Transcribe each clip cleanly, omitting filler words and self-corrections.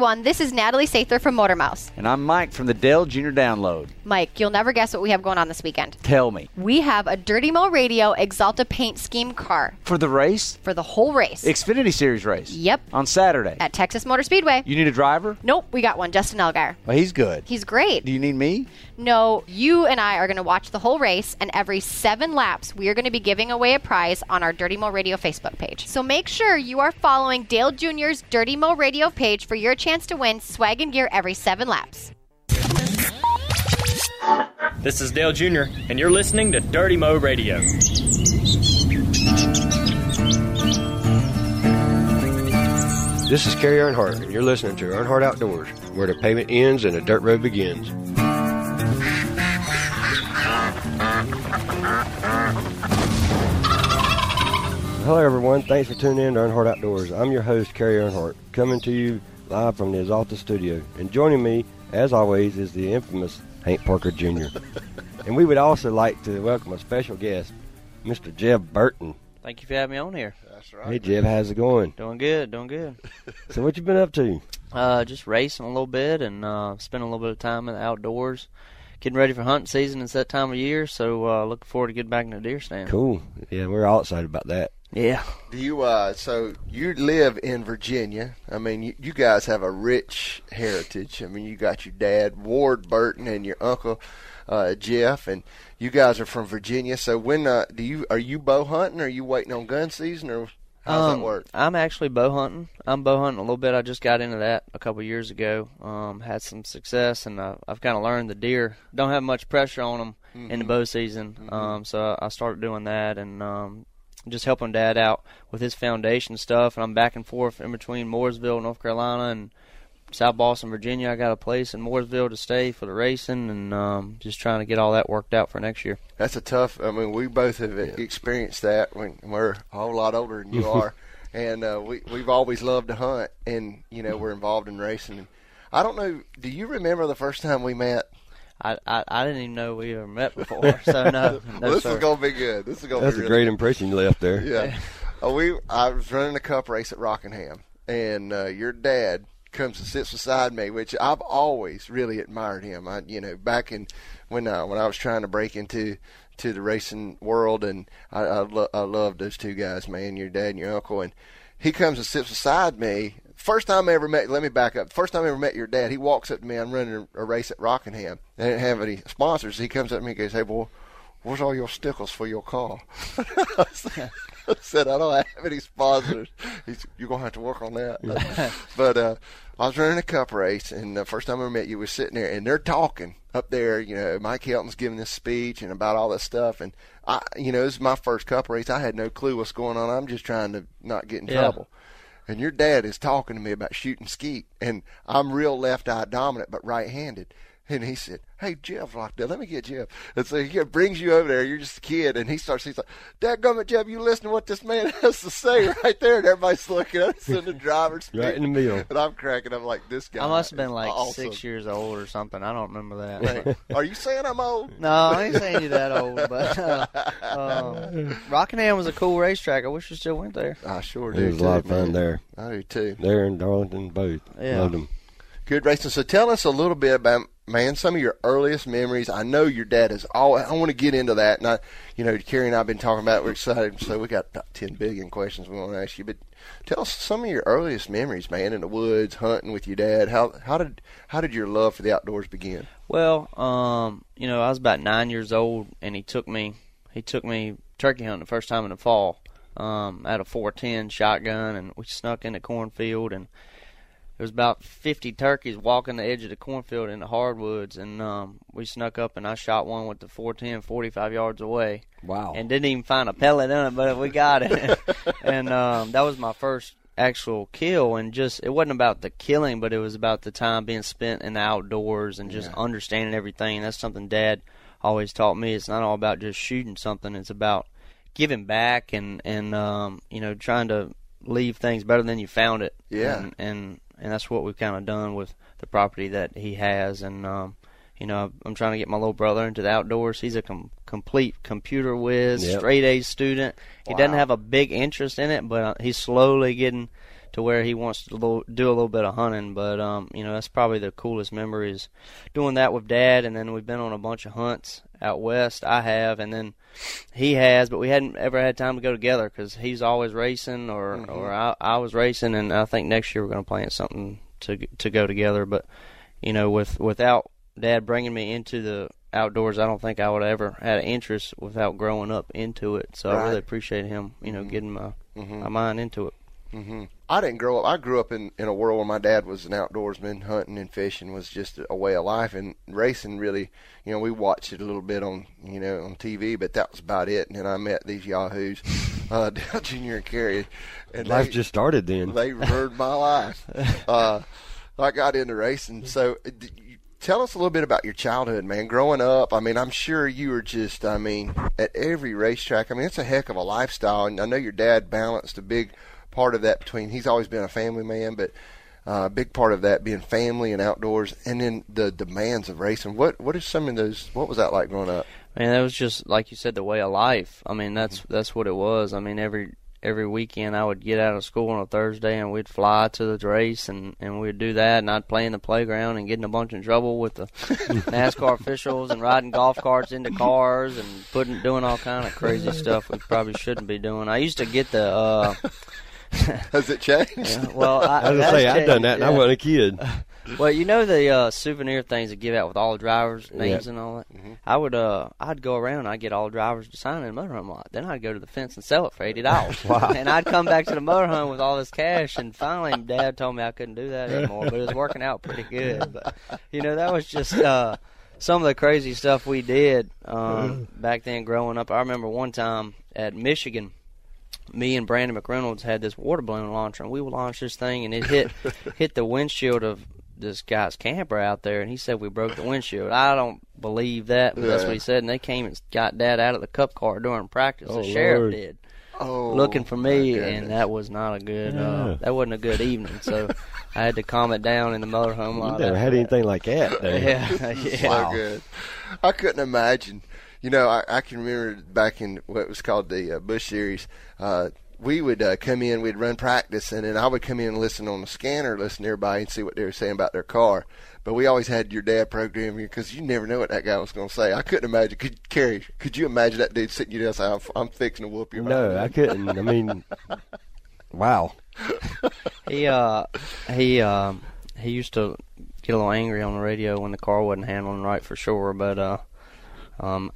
everyone. This is Natalie Sather from Motor Mouse. And I'm Mike from the Dell Jr. Download. Mike, you'll never guess what we have going on this weekend. Tell me. We have a Dirty Mo Radio Axalta paint scheme car. For the race? For the whole race. Xfinity Series race. Yep. On Saturday. At Texas Motor Speedway. You need a driver? Nope, we got one, Justin Allgaier. Well, he's good. He's great. Do you need me? No, you and I are going to watch the whole race, and every 7 laps, we are going to be giving away a prize on our Dirty Mo Radio Facebook page. So make sure you are following Dale Jr.'s Dirty Mo Radio page for your chance to win swag and gear every 7 laps. This is Dale Jr., and you're listening to Dirty Mo Radio. This is Kerry Earnhardt, and you're listening to Earnhardt Outdoors, where the pavement ends and the dirt road begins. Hello everyone, thanks for tuning in to Earnhardt Outdoors. I'm your host, Kerry Earnhardt, coming to you live from the Axalta studio. And joining me, as always, is the infamous Hank Parker Jr. And we would also like to welcome a special guest, Mr. Jeb Burton. Thank you for having me on here. That's right. Hey Jeb, how's it going? Doing good, doing good. So what you been up to? Just racing a little bit and spending a little bit of time in the outdoors. Getting ready for hunting season. It's that time of year, so looking forward to getting back in the deer stand. Cool. Yeah, we're all excited about that. Yeah. Do you so you live in Virginia. I mean, you guys have a rich heritage. I mean, you got your dad, Ward Burton, and your uncle Jeff, and you guys are from Virginia. So when are you bow hunting? Or are you waiting on gun season, or how's that work? I'm actually bow hunting. I'm bow hunting a little bit. I just got into that a couple years ago. Had some success, and I've kind of learned the deer don't have much pressure on them in the bow season. So I started doing that, and just helping Dad out with his foundation stuff, and I'm back and forth in between Mooresville, North Carolina, and South Boston, Virginia. I got a place in Mooresville to stay for the racing, and just trying to get all that worked out for next year. That's a tough. I mean, we both have experienced that when we're a whole lot older than you are, and we've always loved to hunt, and you know we're involved in racing. I don't know. Do you remember the first time we met? I didn't even know we ever met before, so no. Well, this is gonna be good. This is gonna. That's be a really great good. Impression you left there. Yeah, I was running a cup race at Rockingham, and your dad comes and sits beside me, which I've always really admired him. Back in when I was trying to break into the racing world, and I loved those two guys, man, your dad and your uncle, and he comes and sits beside me. First time I ever met, let me back up. First time I ever met your dad, he walks up to me. I'm running a race at Rockingham. They didn't have any sponsors. He comes up to me and goes, "Hey, boy, where's all your stickles for your car?" I said, "I don't have any sponsors." He's, "You're going to have to work on that." But I was running a cup race, and the first time I ever met you was sitting there, and they're talking up there. You know, Mike Helton's giving this speech and about all this stuff, and it was my first cup race. I had no clue what's going on. I'm just trying to not get in trouble. And your dad is talking to me about shooting skeet, and I'm real left-eye dominant but right-handed. And he said, "Hey, Jeff, locked there. Let me get Jeff." And so he brings you over there. You're just a kid, and he's like, "Dadgummit, Jeff, you listen to what this man has to say right there." And everybody's looking at us in the driver's seat. Right in the middle. And I'm cracking up like this guy. I must have been like awesome. 6 years old or something. I don't remember that. Right. Are you saying I'm old? No, I ain't saying you're that old. But Rockingham was a cool racetrack. I wish we still went there. I sure do. It was a lot of fun there. I do too. There in Darlington, both. Yeah. Loved them. Good racing. So tell us a little bit about, man, some of your earliest memories. I know your dad is always, I want to get into that. And Kerry and I have been talking about it. We're excited. So we got about 10 billion questions we want to ask you. But tell us some of your earliest memories, man, in the woods, hunting with your dad. How did your love for the outdoors begin? Well, I was about 9 years old, and he took me turkey hunting the first time in the fall. I had a .410 shotgun, and we snuck in the cornfield, and there was about 50 turkeys walking the edge of the cornfield in the hardwoods, and we snuck up, and I shot one with the .410 45 yards away. Wow. And didn't even find a pellet in it, but we got it. And that was my first actual kill, and just it wasn't about the killing, but it was about the time being spent in the outdoors and just understanding everything. That's something Dad always taught me. It's not all about just shooting something. It's about giving back and trying to leave things better than you found it. Yeah. And that's what we've kind of done with the property that he has. And, I'm trying to get my little brother into the outdoors. He's a complete computer whiz, straight-A student. He doesn't have a big interest in it, but he's slowly getting to where he wants to do a little bit of hunting. But, you know, that's probably the coolest memory is doing that with Dad. And then we've been on a bunch of hunts out west. I have, and then he has, but we hadn't ever had time to go together because he's always racing or, mm-hmm. or I was racing. And I think next year we're going to plan something to go together. But, you know, without Dad bringing me into the outdoors, I don't think I would have ever had an interest without growing up into it. So right. I really appreciate him, you know, mm-hmm. getting my mind into it. Mm-hmm. I didn't grow up. I grew up in a world where my dad was an outdoorsman. Hunting and fishing was just a way of life, and racing really, you know, we watched it a little bit on, you know, on TV, but that was about it. And then I met these yahoos, Dale Jr. and Kerry, and life just started then. They ruined my life. I got into racing. So tell us a little bit about your childhood, man. Growing up, I mean, I'm sure you were just, I mean, at every racetrack. I mean, it's a heck of a lifestyle, and I know your dad balanced a big part of that between, he's always been a family man, but a big part of that being family and outdoors, and then the demands of racing. What is some of those, what was that like growing up? Man, that was just, like you said, the way of life. I mean, that's what it was. I mean, every weekend I would get out of school on a Thursday and we'd fly to the race and we'd do that, and I'd play in the playground and get in a bunch of trouble with the NASCAR officials and riding golf carts into cars and doing all kind of crazy stuff we probably shouldn't be doing. I used to get the has it changed? Yeah, well, I was going to say, I've done that, and yeah. I wasn't a kid. Well, you know the souvenir things that give out with all the drivers' names yeah. and all that? Mm-hmm. I'd go around, and I'd get all the drivers to sign in the motorhome lot. Then I'd go to the fence and sell it for $80. Wow. And I'd come back to the motorhome with all this cash, and finally Dad told me I couldn't do that anymore, but it was working out pretty good. But, you know, that was just some of the crazy stuff we did back then growing up. I remember one time at Michigan, me and Brandon McReynolds had this water balloon launcher, and we launched this thing, and it hit the windshield of this guy's camper out there, and he said we broke the windshield. I don't believe that, but yeah. that's what he said. And they came and got Dad out of the cup car during practice. Oh, the sheriff Lord. Did, looking for me, and that was not a good. Yeah. That wasn't a good evening. So I had to calm it down in the motorhome lot. You never had anything like that. Yeah, yeah. Wow. So good. I couldn't imagine. You know, I can remember back in what was called the Bush Series, we would come in, we'd run practice, and then I would come in and listen on the scanner, listen to everybody and see what they were saying about their car. But we always had your dad program here because you never know what that guy was going to say. I couldn't imagine. Kerry, could you imagine that dude sitting you down saying, I'm fixing to whoop your mouth? No, I couldn't. I mean, wow. He used to get a little angry on the radio when the car wasn't handling right for sure, but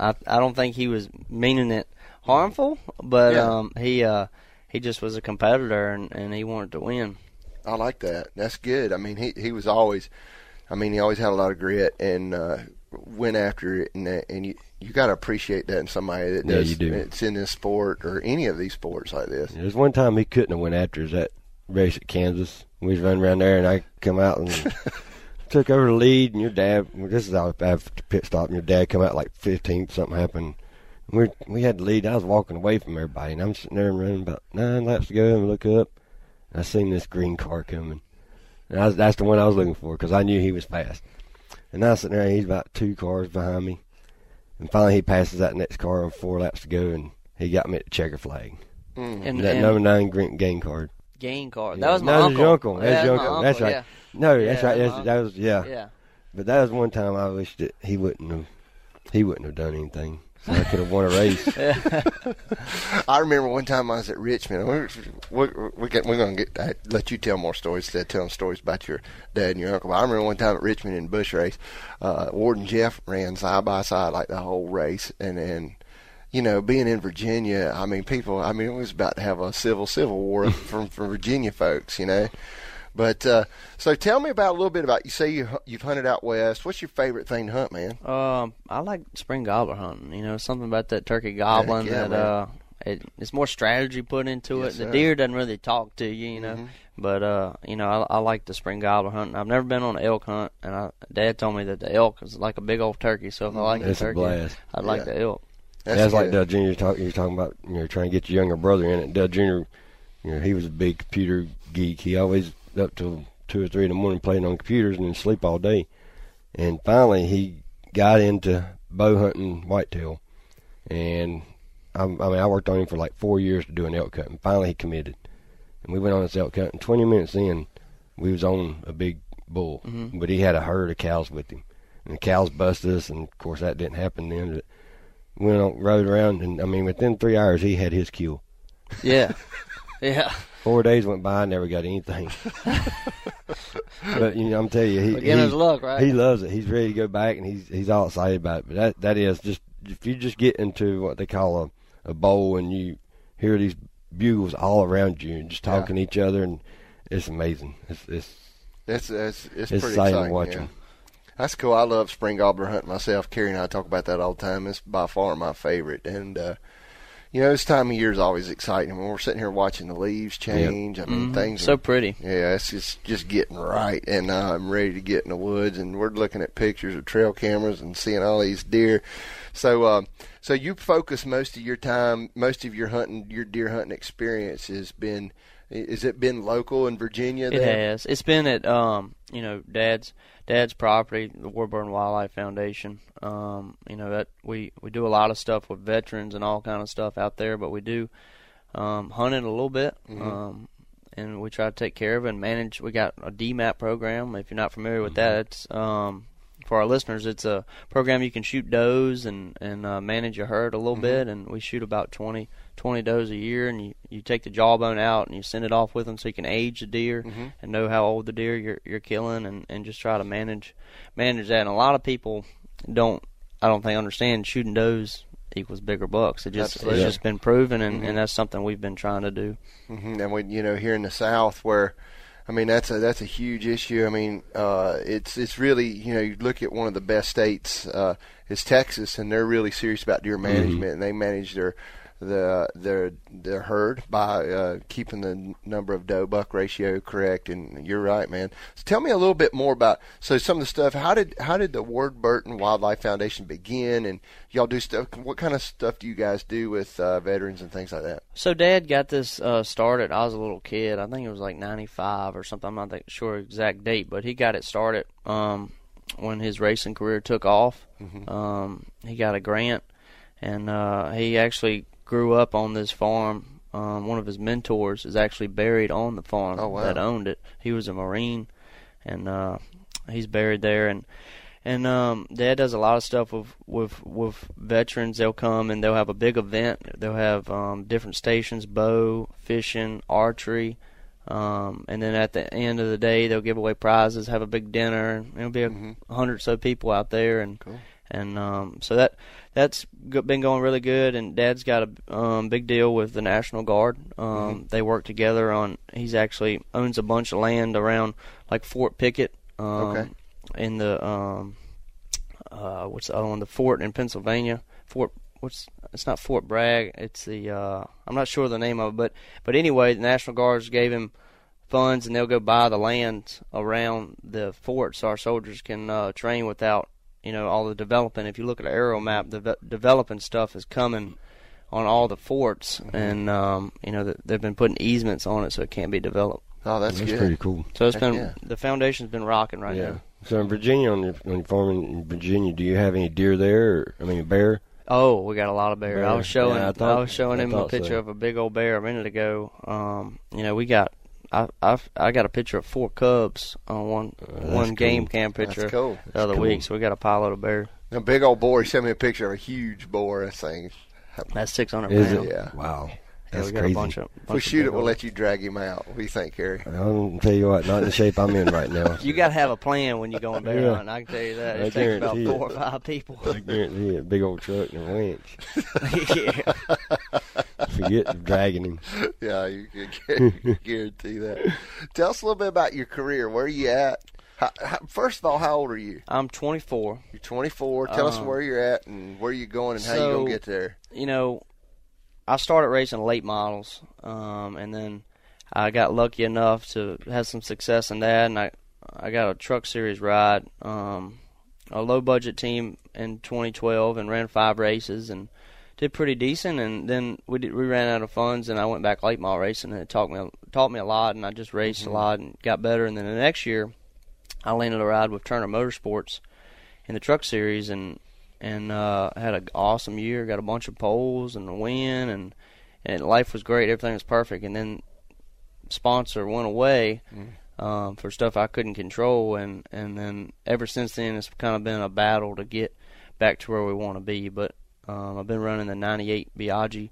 I don't think he was meaning it harmful, but yeah. He just was a competitor and he wanted to win. I like that. That's good. I mean, he was always, I mean, he always had a lot of grit and went after it, and you got to appreciate that in somebody that does. Yeah, you do. It's in this sport or any of these sports like this. There's one time he couldn't have went after us that race at Kansas. We was running around there, and I come out and took over the lead, and your dad, this is how I have to pit stop, and your dad come out like 15th, something happened. We had the lead. I was walking away from everybody, and I'm sitting there and running about 9 laps to go, and I look up, and I seen this green car coming. And that's the one I was looking for because I knew he was fast. And I was sitting there, and he's about 2 cars behind me. And finally he passes that next car on 4 laps to go, and he got me at the checker flag. Mm. And that number 9 green game card. Game card. Yeah. That was my uncle. That was your uncle. That's right. Yeah. No, that's right. That was. But that was one time I wish that he wouldn't have done anything. So I could have won a race. I remember one time I was at Richmond. We're going to let you tell more stories instead of telling stories about your dad and your uncle. But I remember one time at Richmond in Bush race, Ward and Jeff ran side by side like the whole race, and you know, being in Virginia, I mean, people, I mean, it was about to have a civil war from Virginia folks, you know. But, so tell me about a little bit about, you say you've hunted out west. What's your favorite thing to hunt, man? I like spring gobbler hunting. You know, something about that turkey gobbling it's more strategy put into it. Yes, the deer doesn't really talk to you, you know. Mm-hmm. But, you know, I like the spring gobbler hunting. I've never been on an elk hunt, and Dad told me that the elk is like a big old turkey. So if I like the turkey, I'd like the elk. That's like Dell Jr. You're talking about, you know, trying to get your younger brother in it. Dell Jr., you know, he was a big computer geek. He always up till 2 or 3 in the morning playing on computers and then sleep all day. And finally, he got into bow hunting whitetail. And I worked on him for like 4 years to do an elk hunt. And finally, he committed. and we went on this elk hunt. And 20 minutes in, we was on a big bull, mm-hmm. but he had a herd of cows with him. And the cows busted us, and, of course, that didn't happen then. We went on, rode around, and, I mean, within 3 hours, he had his kill. Yeah, yeah. 4 days went by, I never got anything. But, you know, I'm telling you, he luck, right? He loves it. He's ready to go back, and he's all excited about it. But that is just, if you just get into what they call a bowl, and you hear these bugles all around you and just talking to each other, and it's amazing. It's pretty exciting to watch them. That's cool. I love spring gobbler hunting myself. Kerry and I talk about that all the time. It's by far my favorite. And, you know, this time of year is always exciting. When we're sitting here watching the leaves change, yep. I mean, mm-hmm. things are so pretty. Yeah, it's just getting right. And I'm ready to get in the woods. And we're looking at pictures of trail cameras and seeing all these deer. So, so you focus most of your time, most of your hunting, your deer hunting experience has been, is it been local in Virginia? Then? It has. It's been at, you know, Dad's property, the Ward Burton Wildlife Foundation. You know, that we do a lot of stuff with veterans and all kind of stuff out there, but we do hunting a little bit, mm-hmm. And we try to take care of it and manage. We got a DMAP program. If you're not familiar with that, it's, for our listeners, it's a program you can shoot does and manage your herd a little mm-hmm. bit, and we shoot about 20 does a year, and you take the jawbone out and you send it off with them so you can age the deer mm-hmm. and know how old the deer you're killing, and just try to manage that. And a lot of people I don't think understand shooting does equals bigger bucks. It's just been proven, and, mm-hmm. and that's something we've been trying to do. Mm-hmm. And we, you know, here in the South, where I mean that's a huge issue. I mean it's really, you know, you look at one of the best states is Texas, and they're really serious about deer management, mm-hmm. and they manage their herd by keeping the number of doe buck ratio correct, and you're right, man. So tell me a little bit more about some of the stuff. How did the Ward Burton Wildlife Foundation begin, and y'all do stuff? What kind of stuff do you guys do with veterans and things like that? So Dad got this started. I was a little kid. I think it was like 95 or something. I'm not sure exact date, but he got it started when his racing career took off. Mm-hmm. He got a grant, and he actually grew up on this farm. One of his mentors is actually buried on the farm that owned it. He was a Marine, and he's buried there. And Dad does a lot of stuff with veterans. They'll come and they'll have a big event. They'll have different stations: bow, fishing, archery, and then at the end of the day, they'll give away prizes, have a big dinner. It'll be 100 or so people out there, and. Cool. And so that's been going really good, and Dad's got a big deal with the National Guard. Mm-hmm. They work together on. He's actually owns a bunch of land around like Fort Pickett, in the what's the other one? The fort in Pennsylvania. It's not Fort Bragg. It's the I'm not sure the name of it, but anyway, the National Guards gave him funds, and they'll go buy the land around the fort so our soldiers can train without. You know, all the developing, if you look at an aerial map, the developing stuff is coming on all the forts, mm-hmm. and, you know, they've been putting easements on it so it can't be developed. Oh, that's pretty cool. So it's the foundation's been rocking now. So in Virginia, on your farm in Virginia, do you have any deer there, bear? Oh, we got a lot of bear. I was showing him a picture of a big old bear a minute ago. You know, we got... I got a picture of 4 cubs on one game cam picture the other week, so we got a pile of bear. A big old boar. He sent me a picture of a huge boar. That thing. That's 600 pounds. Is it? Yeah. Wow. That's crazy. If we shoot it, we'll let you drag him out. What do you think, Kerry? I'll tell you what, not in the shape I'm in right now. You got to have a plan when you go in bear hunting. I can tell you that. It takes about 4 or 5 people. I guarantee it. Big old truck and a winch. Yeah. Forget dragging him. Yeah, you can guarantee that. Tell us a little bit about your career. Where are you at? First of all, how old are you? I'm 24. You're 24. Tell us where you're at and where you're going and how you're going to get there. You know, I started racing late models, and then I got lucky enough to have some success in that, and I got a truck series ride, a low-budget team in 2012, and ran 5 races, and did pretty decent, and then we ran out of funds, and I went back late model racing, and it taught me a lot, and I just raced a lot and got better. And then the next year, I landed a ride with Turner Motorsports in the truck series, and had an awesome year, got a bunch of poles and a win, and life was great, everything was perfect. And then sponsor went away for stuff I couldn't control, and then ever since then it's kind of been a battle to get back to where we want to be. But I've been running the 98 Biagi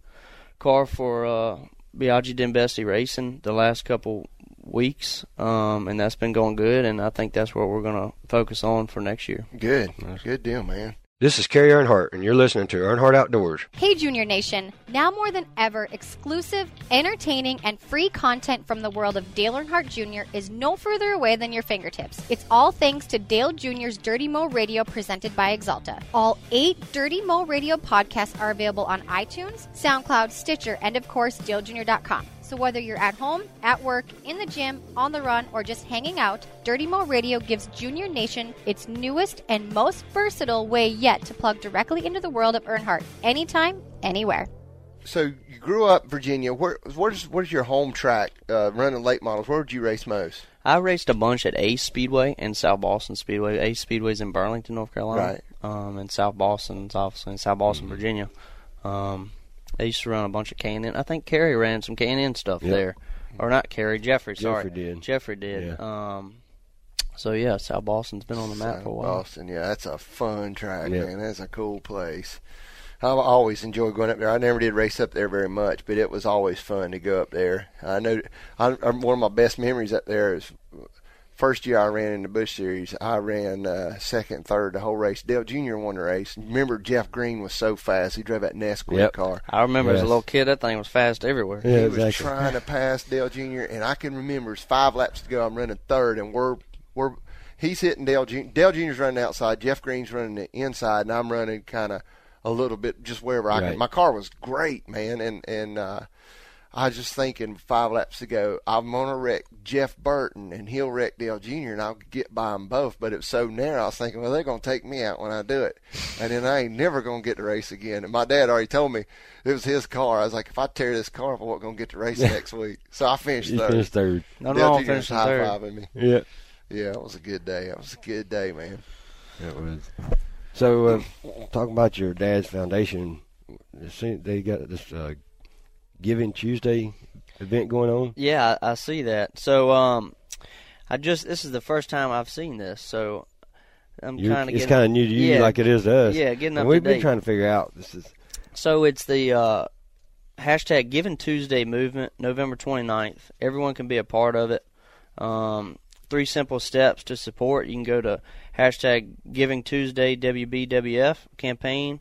car for Biagi-DenBeste Racing the last couple weeks, and that's been going good, and I think that's what we're going to focus on for next year. Good. Nice. Good deal, man. This is Kerry Earnhardt, and you're listening to Earnhardt Outdoors. Hey, Junior Nation. Now more than ever, exclusive, entertaining, and free content from the world of Dale Earnhardt Jr. is no further away than your fingertips. It's all thanks to Dale Jr.'s Dirty Mo Radio presented by Axalta. All 8 Dirty Mo Radio podcasts are available on iTunes, SoundCloud, Stitcher, and, of course, DaleJr.com. So whether you're at home, at work, in the gym, on the run, or just hanging out, Dirty Mo Radio gives Junior Nation its newest and most versatile way yet to plug directly into the world of Earnhardt, anytime, anywhere. So you grew up in Virginia. Where's your home track running late models? Where would you race most? I raced a bunch at Ace Speedway and South Boston Speedway. Ace Speedway's in Burlington, North Carolina, right? And South Boston's obviously in South Boston, Virginia. They used to run a bunch of K&N. I think Kerry ran some K&N stuff there. Or not Kerry, Jeffrey, sorry. Jeffrey did. Yeah. So, yeah, South Boston's been on the map for a while. Boston, yeah, that's a fun track, man. That's a cool place. I always enjoyed going up there. I never did race up there very much, but it was always fun to go up there. I know one of my best memories up there is first year I ran in the Busch Series, I ran second, third, the whole race. Dell Jr. won the race. Remember, Jeff Green was so fast. He drove that Nesquik car. I remember as a little kid, that thing was fast everywhere. Yeah, he was trying to pass Dell Jr., and I can remember, it's 5 laps to go, I'm running third, and he's hitting Dell Jr. Dell Jr.'s running outside, Jeff Green's running the inside, and I'm running kind of a little bit just wherever I can. My car was great, man, and I was just thinking 5 laps ago, I'm going to wreck Jeff Burton, and he'll wreck Dale Jr., and I'll get by them both. But it was so narrow, I was thinking, well, they're going to take me out when I do it. And then I ain't never going to get to race again. And my dad already told me it was his car. I was like, if I tear this car up, I'm not going to get to race next week. So I finished third. Finished third. No, I finished third. High-fiving me. Yeah. Yeah, it was a good day. It was a good day, man. It was. So talking about your dad's foundation, they got this Giving Tuesday event going on? Yeah, I see that. So, this is the first time I've seen this, so I'm kind of... It's kind of new to you like it is to us. Yeah, getting up to date. We've been trying to figure out this is... So, it's the hashtag Giving Tuesday movement, November 29th. Everyone can be a part of it. 3 simple steps to support. You can go to hashtag Giving Tuesday WBWF campaign,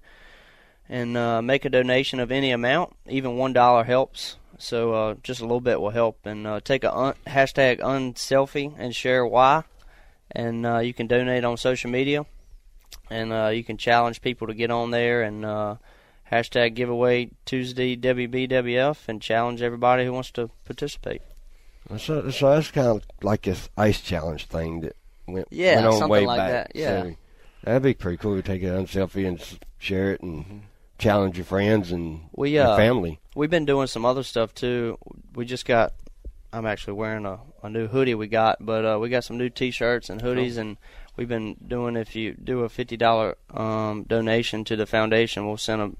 and make a donation of any amount. Even $1 helps, so just a little bit will help. And take a hashtag unselfie and share why. And you can donate on social media, and you can challenge people to get on there and hashtag giveaway Tuesday WBWF and challenge everybody who wants to participate. So that's kind of like this ice challenge thing that went on way like back. Yeah, something like that. So that'd be pretty cool to take an unselfie and share it and challenge your friends and your family. We've been doing some other stuff too. We just got, I'm actually wearing a new hoodie we got, but we got some new t-shirts and hoodies, and we've been doing, if you do a $50 donation to the foundation, we'll send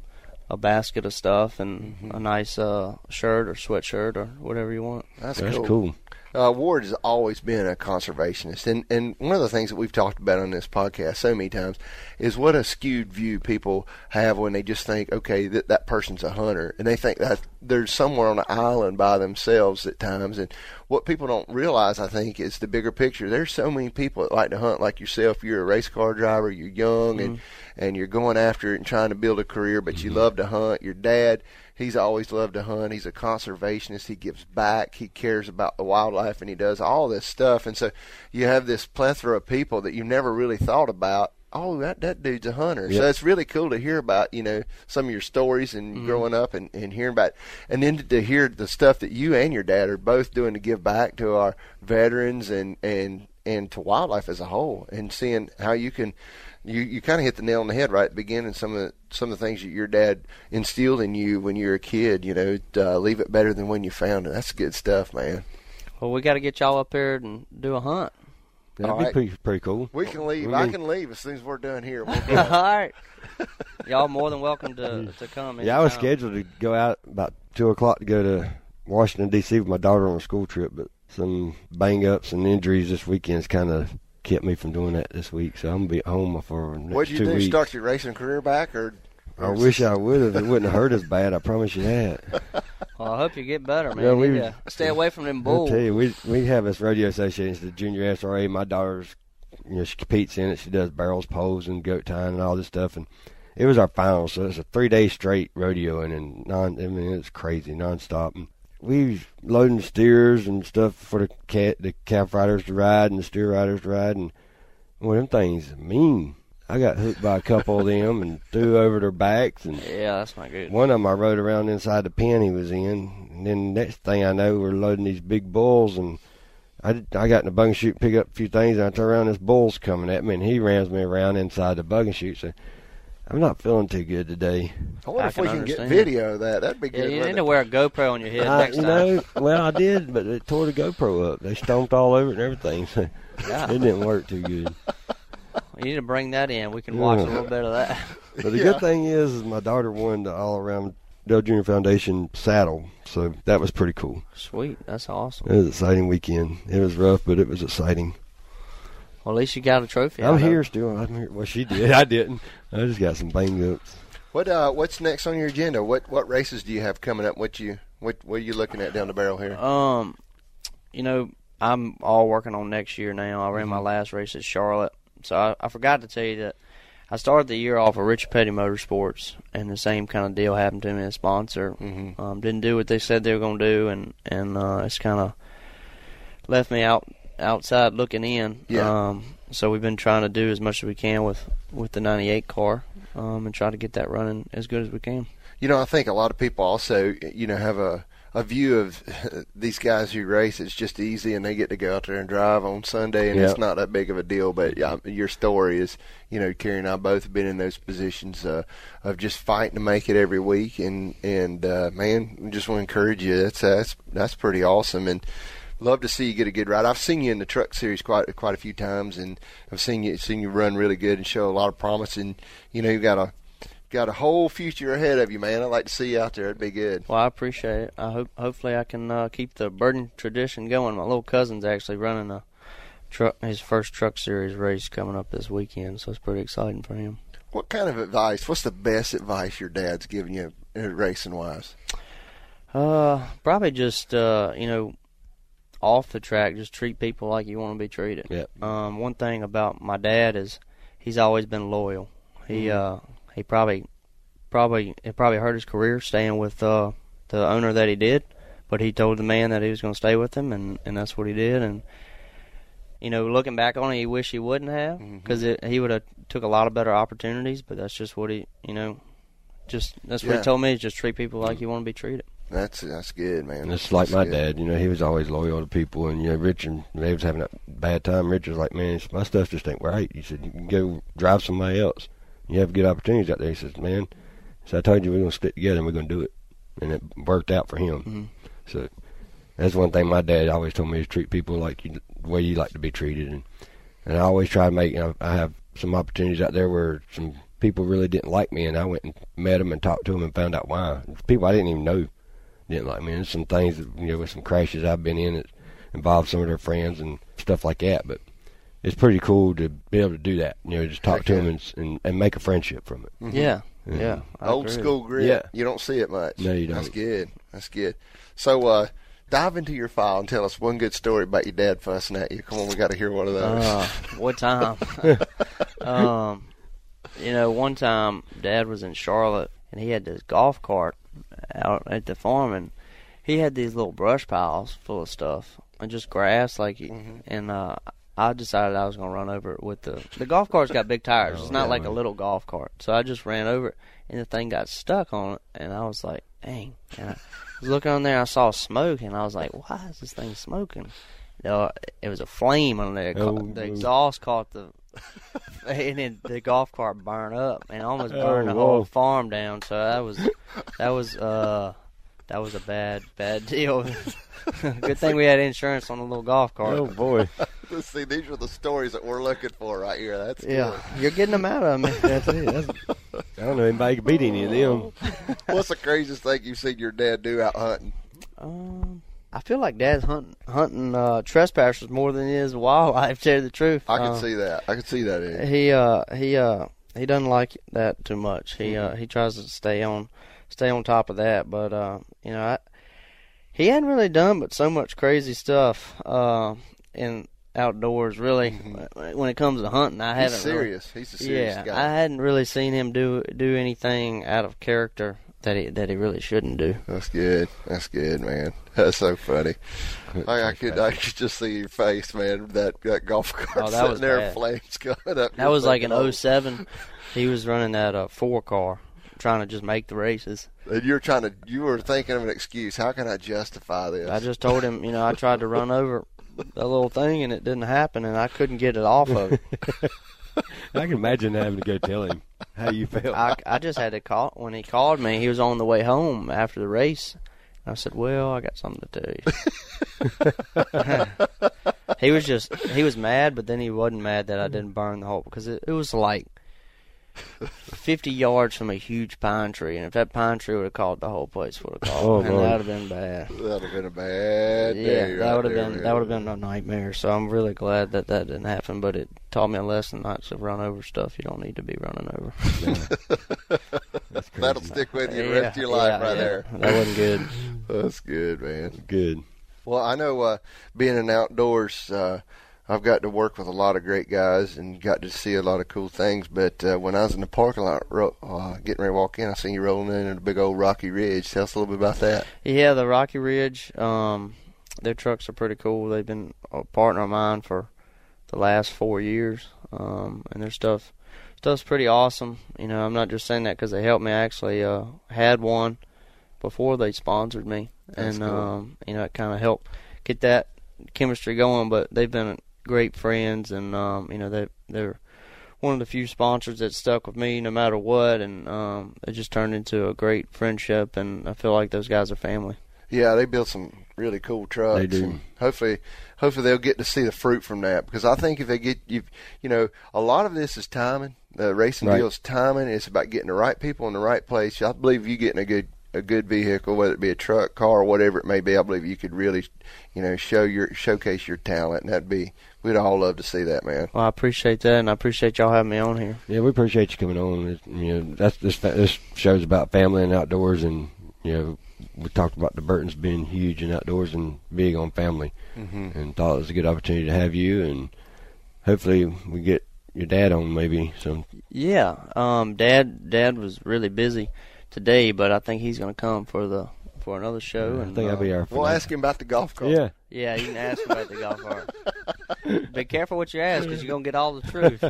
a basket of stuff and a nice shirt or sweatshirt or whatever you want. That's cool. Ward has always been a conservationist, and one of the things that we've talked about on this podcast so many times is what a skewed view people have when they just think, okay, that person's a hunter, and they think that they're somewhere on an island by themselves at times. And what people don't realize, I think, is the bigger picture. There's so many people that like to hunt like yourself. You're a race car driver, you're young, and you're going after it and trying to build a career, but you love to hunt. Your dad, he's always loved to hunt. He's a conservationist. He gives back. He cares about the wildlife, and he does all this stuff. And so you have this plethora of people that you never really thought about. Oh, that dude's a hunter. Yep. So it's really cool to hear about, some of your stories and growing up and hearing about it. And then to hear the stuff that you and your dad are both doing to give back to our veterans and to wildlife as a whole, and seeing how you can – You kind of hit the nail on the head right at the beginning. Some of the things that your dad instilled in you when you were a kid, leave it better than when you found it. That's good stuff, man. Well, we got to get y'all up here and do a hunt. That'd be pretty cool. We can leave. I can leave as soon as we're done here. We'll go. All right. Y'all more than welcome to come. Yeah, I was scheduled to go out about 2 o'clock to go to Washington, D.C. with my daughter on a school trip, but some bang-ups and injuries this weekend's kind of kept me from doing that this week, so I'm going to be at home for the next 2 weeks. What did you do, start your racing career back? I wish I would have. It wouldn't have hurt as bad, I promise you that. Well, I hope you get better, man. Yeah, stay away from them bulls. I tell you, we have this rodeo association, the junior SRA. My daughter's, she competes in it. She does barrels, poles, and goat tying and all this stuff, and it was our final, so it's a 3-day straight rodeo, and it's crazy, nonstop. And we was loading steers and stuff for the calf riders to ride and the steer riders to ride, and well, them things mean. I got hooked by a couple of them and threw over their backs. And yeah, that's not good. One of them I rode around inside the pen he was in, and then the next thing I know, we're loading these big bulls, and I got in the bug and shoot, pick up a few things, and I turn around, this bull's coming at me, and he rams me around inside the bug and shoot, so I'm not feeling too good today. I wonder if we can get video of that. That'd be good. Yeah, you need to wear a GoPro on your head next time. Well, I did, but it tore the GoPro up. They stomped all over it and everything. So yeah. It didn't work too good. You need to bring that in. We can watch a little bit of that. But the good thing is my daughter won the all-around Dell Jr. Foundation saddle, so that was pretty cool. Sweet. That's awesome. It was an exciting weekend. It was rough, but it was exciting. Well, at least you got a trophy. I'm here still. I'm here. Well, she did. I didn't. I just got some bang-ups. What's next on your agenda? What races do you have coming up? What are you looking at down the barrel here? I'm all working on next year now. I ran my last race at Charlotte. So I forgot to tell you that I started the year off with Rich Petty Motorsports, and the same kind of deal happened to me as sponsor. Mm-hmm. Didn't do what they said they were going to do, and it's kind of left me outside looking in. Yeah. So we've been trying to do as much as we can with the 98 car and try to get that running as good as we can. I think a lot of people also, have a view of these guys who race. It's just easy, and they get to go out there and drive on Sunday, and it's not that big of a deal. But your story is, Kerry and I both have been in those positions of just fighting to make it every week. And man, we just want to encourage you. That's pretty awesome. And love to see you get a good ride. I've seen you in the Truck Series quite a few times, and I've seen you run really good and show a lot of promise. And you've got a whole future ahead of you, man. I'd like to see you out there. It'd be good. Well, I appreciate it. I hope hopefully I can keep the Burton tradition going. My little cousin's actually running a truck, his first Truck Series race coming up this weekend, so it's pretty exciting for him. What kind of advice? What's the best advice your dad's giving you racing wise? Probably just off the track, just treat people like you want to be treated. Yep. One thing about my dad is he's always been loyal. He probably hurt his career staying with the owner that he did, but he told the man that he was going to stay with him, and that's what he did. And looking back on it, he wish he wouldn't have, because he would have took a lot of better opportunities. But that's just what he what he told me, is just treat people like you want to be treated. That's good, man. And it's like my dad, he was always loyal to people. And, Richard, they was having a bad time. Richard was like, man, my stuff just ain't right. He said, you can go drive somebody else. You have good opportunities out there. He says, man, so I told you we're going to stick together and we're going to do it. And it worked out for him. Mm-hmm. So that's one thing my dad always told me, is treat people like the way you like to be treated. And I always try to make, I have some opportunities out there where some people really didn't like me. And I went and met them and talked to them and found out why. People I didn't even know didn't like me. And some things that, with some crashes I've been in that involved some of their friends and stuff like that, but it's pretty cool to be able to do that, just talk to them and make a friendship from it. Mm-hmm. Yeah. Old school grit. Yeah. You don't see it much. No, you don't. That's good. So dive into your file and tell us one good story about your dad fussing at you. Come on, we got to hear one of those. What time? One time Dad was in Charlotte, and he had this golf cart out at the farm, and he had these little brush piles full of stuff and just grass, and I decided I was going to run over it with the golf cart's got big tires. It's not like a little golf cart, so I just ran over it, and the thing got stuck on it, and I was like, dang. And I was looking on there, I saw smoke, and I was like, why is this thing smoking? It was a flame on there. The exhaust caught the and then the golf cart burned up and almost burned the whole farm down. So that was a bad deal. Good thing we had insurance on the little golf cart. Oh boy! See, these are the stories that we're looking for right here. That's good. You're getting them out of me. That's it. I don't know anybody can beat any of them. What's the craziest thing you've seen your dad do out hunting? I feel like Dad's hunting trespassers more than he is wildlife, to tell you the truth. I can see that. I can see that. Eddie. He doesn't like that too much. He tries to stay on top of that, but he hadn't really done but so much crazy stuff in outdoors, really. Mm-hmm. When it comes to hunting, I haven't. He's serious. Really, he's a serious guy. I hadn't really seen him do anything out of character that he really shouldn't do. That's good. That's good, man. That's so funny. I could just see your face, man. That golf cart sitting there, bad. Flames going up. That was like an 07. He was running that 4 car, trying to just make the races. And you were thinking of an excuse. How can I justify this? I just told him, I tried to run over that little thing and it didn't happen, and I couldn't get it off of it. I can imagine having to go tell him how you felt. I just had to call. When he called me, he was on the way home after the race. I said, well, I got something to tell you. He was mad, but then he wasn't mad that I didn't burn the hole, because it was like 50 yards from a huge pine tree, and if that pine tree would have caught, the whole place would have caught. Oh, and that would have been bad. That would have been a bad day. Yeah, that would have been a nightmare, so I'm really glad that didn't happen, but it taught me a lesson not to run over stuff you don't need to be running over. Yeah. That'll stick with you the rest of your life there. That wasn't good. That's good, man. Good. Well, I know being an outdoors, I've got to work with a lot of great guys and got to see a lot of cool things. But when I was in the parking lot getting ready to walk in, I seen you rolling in a big old Rocky Ridge. Tell us a little bit about that. Yeah, the Rocky Ridge, their trucks are pretty cool. They've been a partner of mine for the last 4 years, and their stuff's pretty awesome. I'm not just saying that because they helped me. I actually had one before they sponsored me. That's cool. It kind of helped get that chemistry going, but they've been great friends, and they're one of the few sponsors that stuck with me no matter what, and it just turned into a great friendship, and I feel like those guys are family. Yeah, they built some really cool trucks. They do. And hopefully they'll get to see the fruit from that, because I think if they get you, a lot of this is timing. The racing deal is timing. It's about getting the right people in the right place. I believe you getting a good vehicle, whether it be a truck, car, whatever it may be. I believe you could really, showcase your talent, and we'd all love to see that, man. Well, I appreciate that, and I appreciate y'all having me on here. Yeah, we appreciate you coming on. This show's about family and outdoors, and we talked about the Burtons being huge in outdoors and big on family, mm-hmm. and thought it was a good opportunity to have you, and hopefully we get your dad on maybe some. Yeah, Dad was really busy today, but I think he's going to come for another show. Yeah, and I think that'll be our. We'll ask him about the golf cart. Yeah, yeah, you can ask him about the golf cart. Be careful what you ask, because you're going to get all the truth.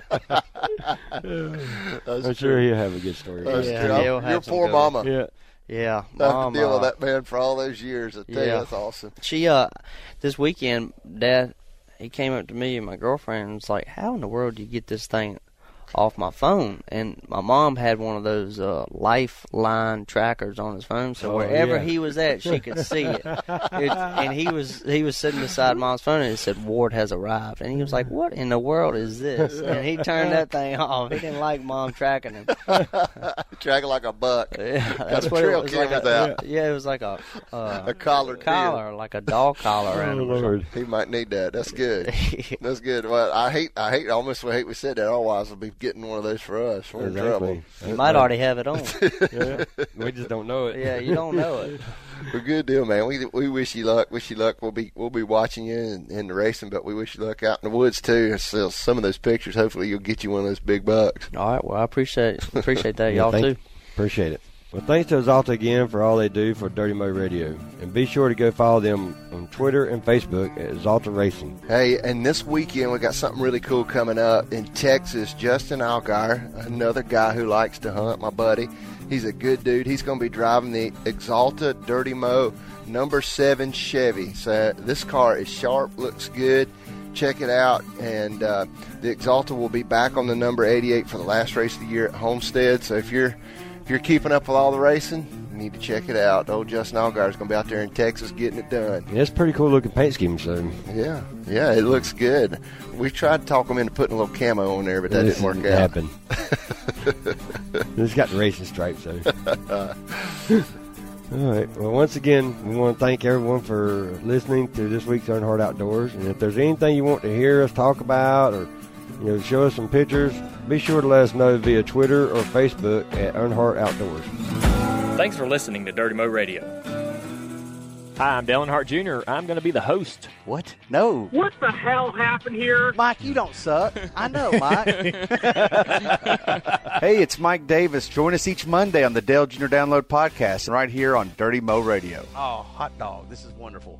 I'm sure he'll have a good story. Your poor mama. Yeah. Yeah, Mom, I deal with that man for all those years. I tell you, that's awesome. She, this weekend, Dad, he came up to me and my girlfriend and was like, how in the world do you get this thing off my phone? And my mom had one of those Lifeline trackers on his phone, so wherever he was at, she could see it. And he was sitting beside Mom's phone, and it said, Ward has arrived. And he was like, what in the world is this? And he turned that thing off. He didn't like Mom tracking him. Tracking like a buck. Yeah, that's what it was like. It was like a collar, like a dog collar. He might need that. That's good. That's good. Well, I almost hate we said that. Otherwise, it'll be getting one of those for us. We're in trouble. You might already have it on. Yeah. We just don't know it. Yeah, you don't know it. Well, good deal, man. We wish you luck. Wish you luck. We'll be watching you in the racing, but we wish you luck out in the woods too. So some of those pictures. Hopefully, you'll get you one of those big bucks. All right. Well, I appreciate that, y'all too. Appreciate it. Well, thanks to Axalta again for all they do for Dirty Mo Radio. And be sure to go follow them on Twitter and Facebook at Axalta Racing. Hey, and this weekend we got something really cool coming up in Texas. Justin Allgaier, another guy who likes to hunt, my buddy. He's a good dude. He's going to be driving the Axalta Dirty Mo #7 Chevy. So this car is sharp, looks good. Check it out, and the Axalta will be back on the number 88 for the last race of the year at Homestead. So if you're keeping up with all the racing, you need to check it out. Old Justin Allgaier is going to be out there in Texas getting it done. Yeah, it's a pretty cool-looking paint scheme, so. Yeah, it looks good. We tried to talk him into putting a little camo on there, but that didn't work out. It didn't happen. It's got the racing stripes, though. All right. Well, once again, we want to thank everyone for listening to this week's Earnhardt Outdoors. And if there's anything you want to hear us talk about or, you know, show us some pictures, be sure to let us know via Twitter or Facebook at Earnhardt Outdoors. Thanks for listening to Dirty Mo Radio. Hi, I'm Dale Earnhardt Jr. I'm going to be the host. What? No. What the hell happened here? Mike, you don't suck. I know, Mike. Hey, it's Mike Davis. Join us each Monday on the Dale Jr. Download podcast right here on Dirty Mo Radio. Oh, hot dog. This is wonderful.